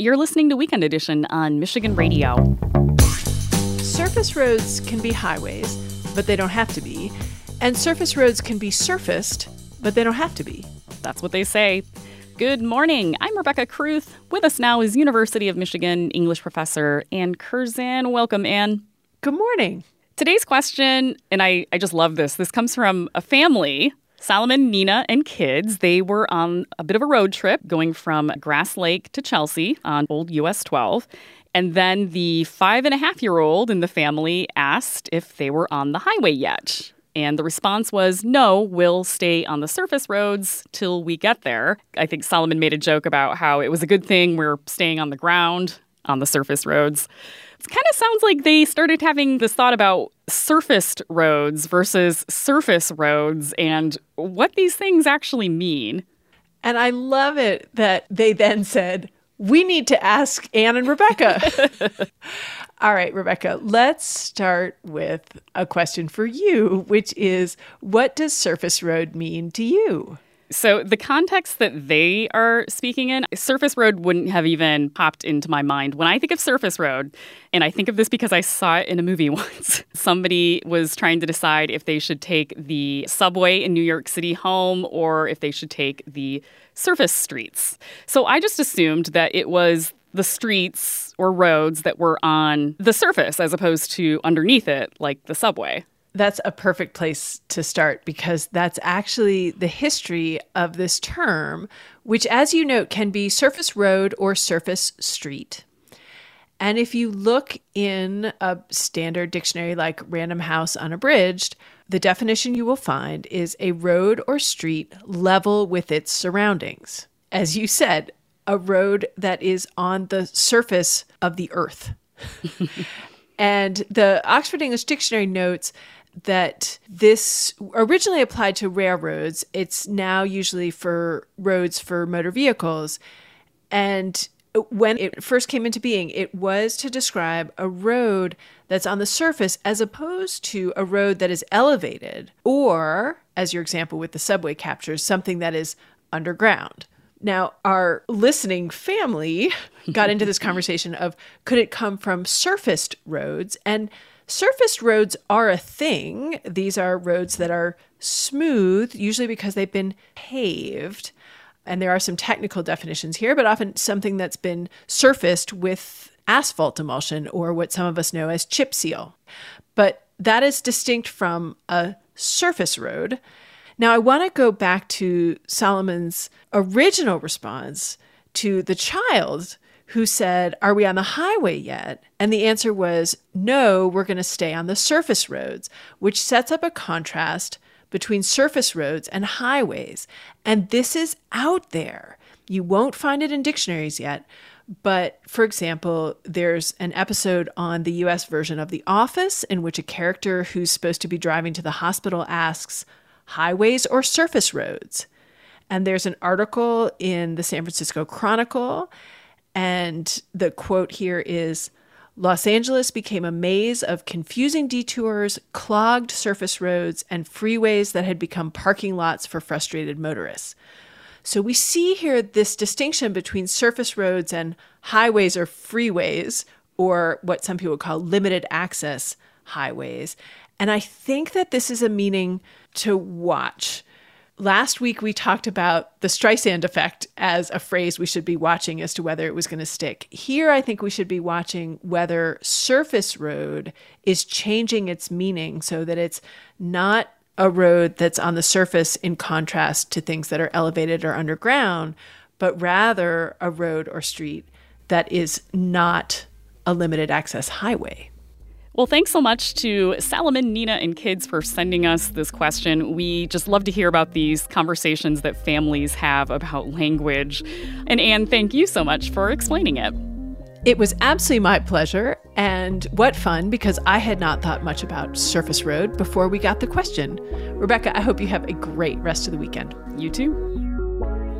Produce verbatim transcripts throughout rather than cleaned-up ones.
You're listening to Weekend Edition on Michigan Radio. Surface roads can be highways, but they don't have to be. And surface roads can be surfaced, but they don't have to be. That's what they say. Good morning. I'm Rebecca Kruth. With us now is University of Michigan English professor Anne Curzan. Welcome, Anne. Good morning. Today's question, and I, I just love this, this comes from a family, Solomon, Nina, and kids. They were on a bit of a road trip going from Grass Lake to Chelsea on old U S twelve. And then the five and a half year old in the family asked if they were on the highway yet. And the response was, no, we'll stay on the surface roads till we get there. I think Solomon made a joke about how it was a good thing we're staying on the ground on the surface roads. It kind of sounds like they started having this thought about surfaced roads versus surface roads and what these things actually mean. And I love it that they then said, we need to ask Anne and Rebecca. All right, Rebecca, let's start with a question for you, which is, what does surface road mean to you? So the context that they are speaking in, surface road wouldn't have even popped into my mind. When I think of surface road, and I think of this because I saw it in a movie once, somebody was trying to decide if they should take the subway in New York City home or if they should take the surface streets. So I just assumed that it was the streets or roads that were on the surface as opposed to underneath it, like the subway. That's a perfect place to start because that's actually the history of this term, which, as you note, can be surface road or surface street. And if you look in a standard dictionary like Random House Unabridged, the definition you will find is a road or street level with its surroundings. As you said, a road that is on the surface of the earth. And the Oxford English Dictionary notes that this originally applied to railroads. It's now usually for roads for motor vehicles. And when it first came into being, it was to describe a road that's on the surface as opposed to a road that is elevated or, as your example with the subway captures, something that is underground. Now, our listening family got into this conversation of, could it come from surfaced roads? And surfaced roads are a thing. These are roads that are smooth, usually because they've been paved. And there are some technical definitions here, but often something that's been surfaced with asphalt emulsion or what some of us know as chip seal. But that is distinct from a surface road. Now, I want to go back to Solomon's original response to the child who said, are we on the highway yet? And the answer was, no, we're going to stay on the surface roads, which sets up a contrast between surface roads and highways. And this is out there. You won't find it in dictionaries yet. But for example, there's an episode on the U S version of The Office in which a character who's supposed to be driving to the hospital asks, highways or surface roads? And there's an article in the San Francisco Chronicle, and the quote here is, Los Angeles became a maze of confusing detours, clogged surface roads, and freeways that had become parking lots for frustrated motorists. So we see here this distinction between surface roads and highways or freeways, or what some people call limited access highways. And I think that this is a meaning to watch. Last week, we talked about the Streisand effect as a phrase we should be watching as to whether it was going to stick. Here, I think we should be watching whether surface road is changing its meaning so that it's not a road that's on the surface in contrast to things that are elevated or underground, but rather a road or street that is not a limited access highway. Well, thanks so much to Solomon, Nina, and kids for sending us this question. We just love to hear about these conversations that families have about language. And Anne, thank you so much for explaining it. It was absolutely my pleasure. And what fun, because I had not thought much about surface road before we got the question. Rebecca, I hope you have a great rest of the weekend. You too.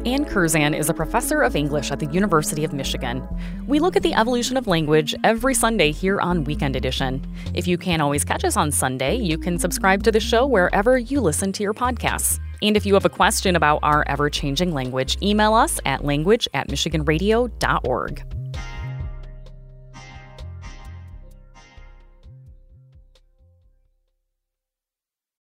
Anne Curzan is a professor of English at the University of Michigan. We look at the evolution of language every Sunday here on Weekend Edition. If you can't always catch us on Sunday, you can subscribe to the show wherever you listen to your podcasts. And if you have a question about our ever-changing language, email us at language at michigan radio dot org.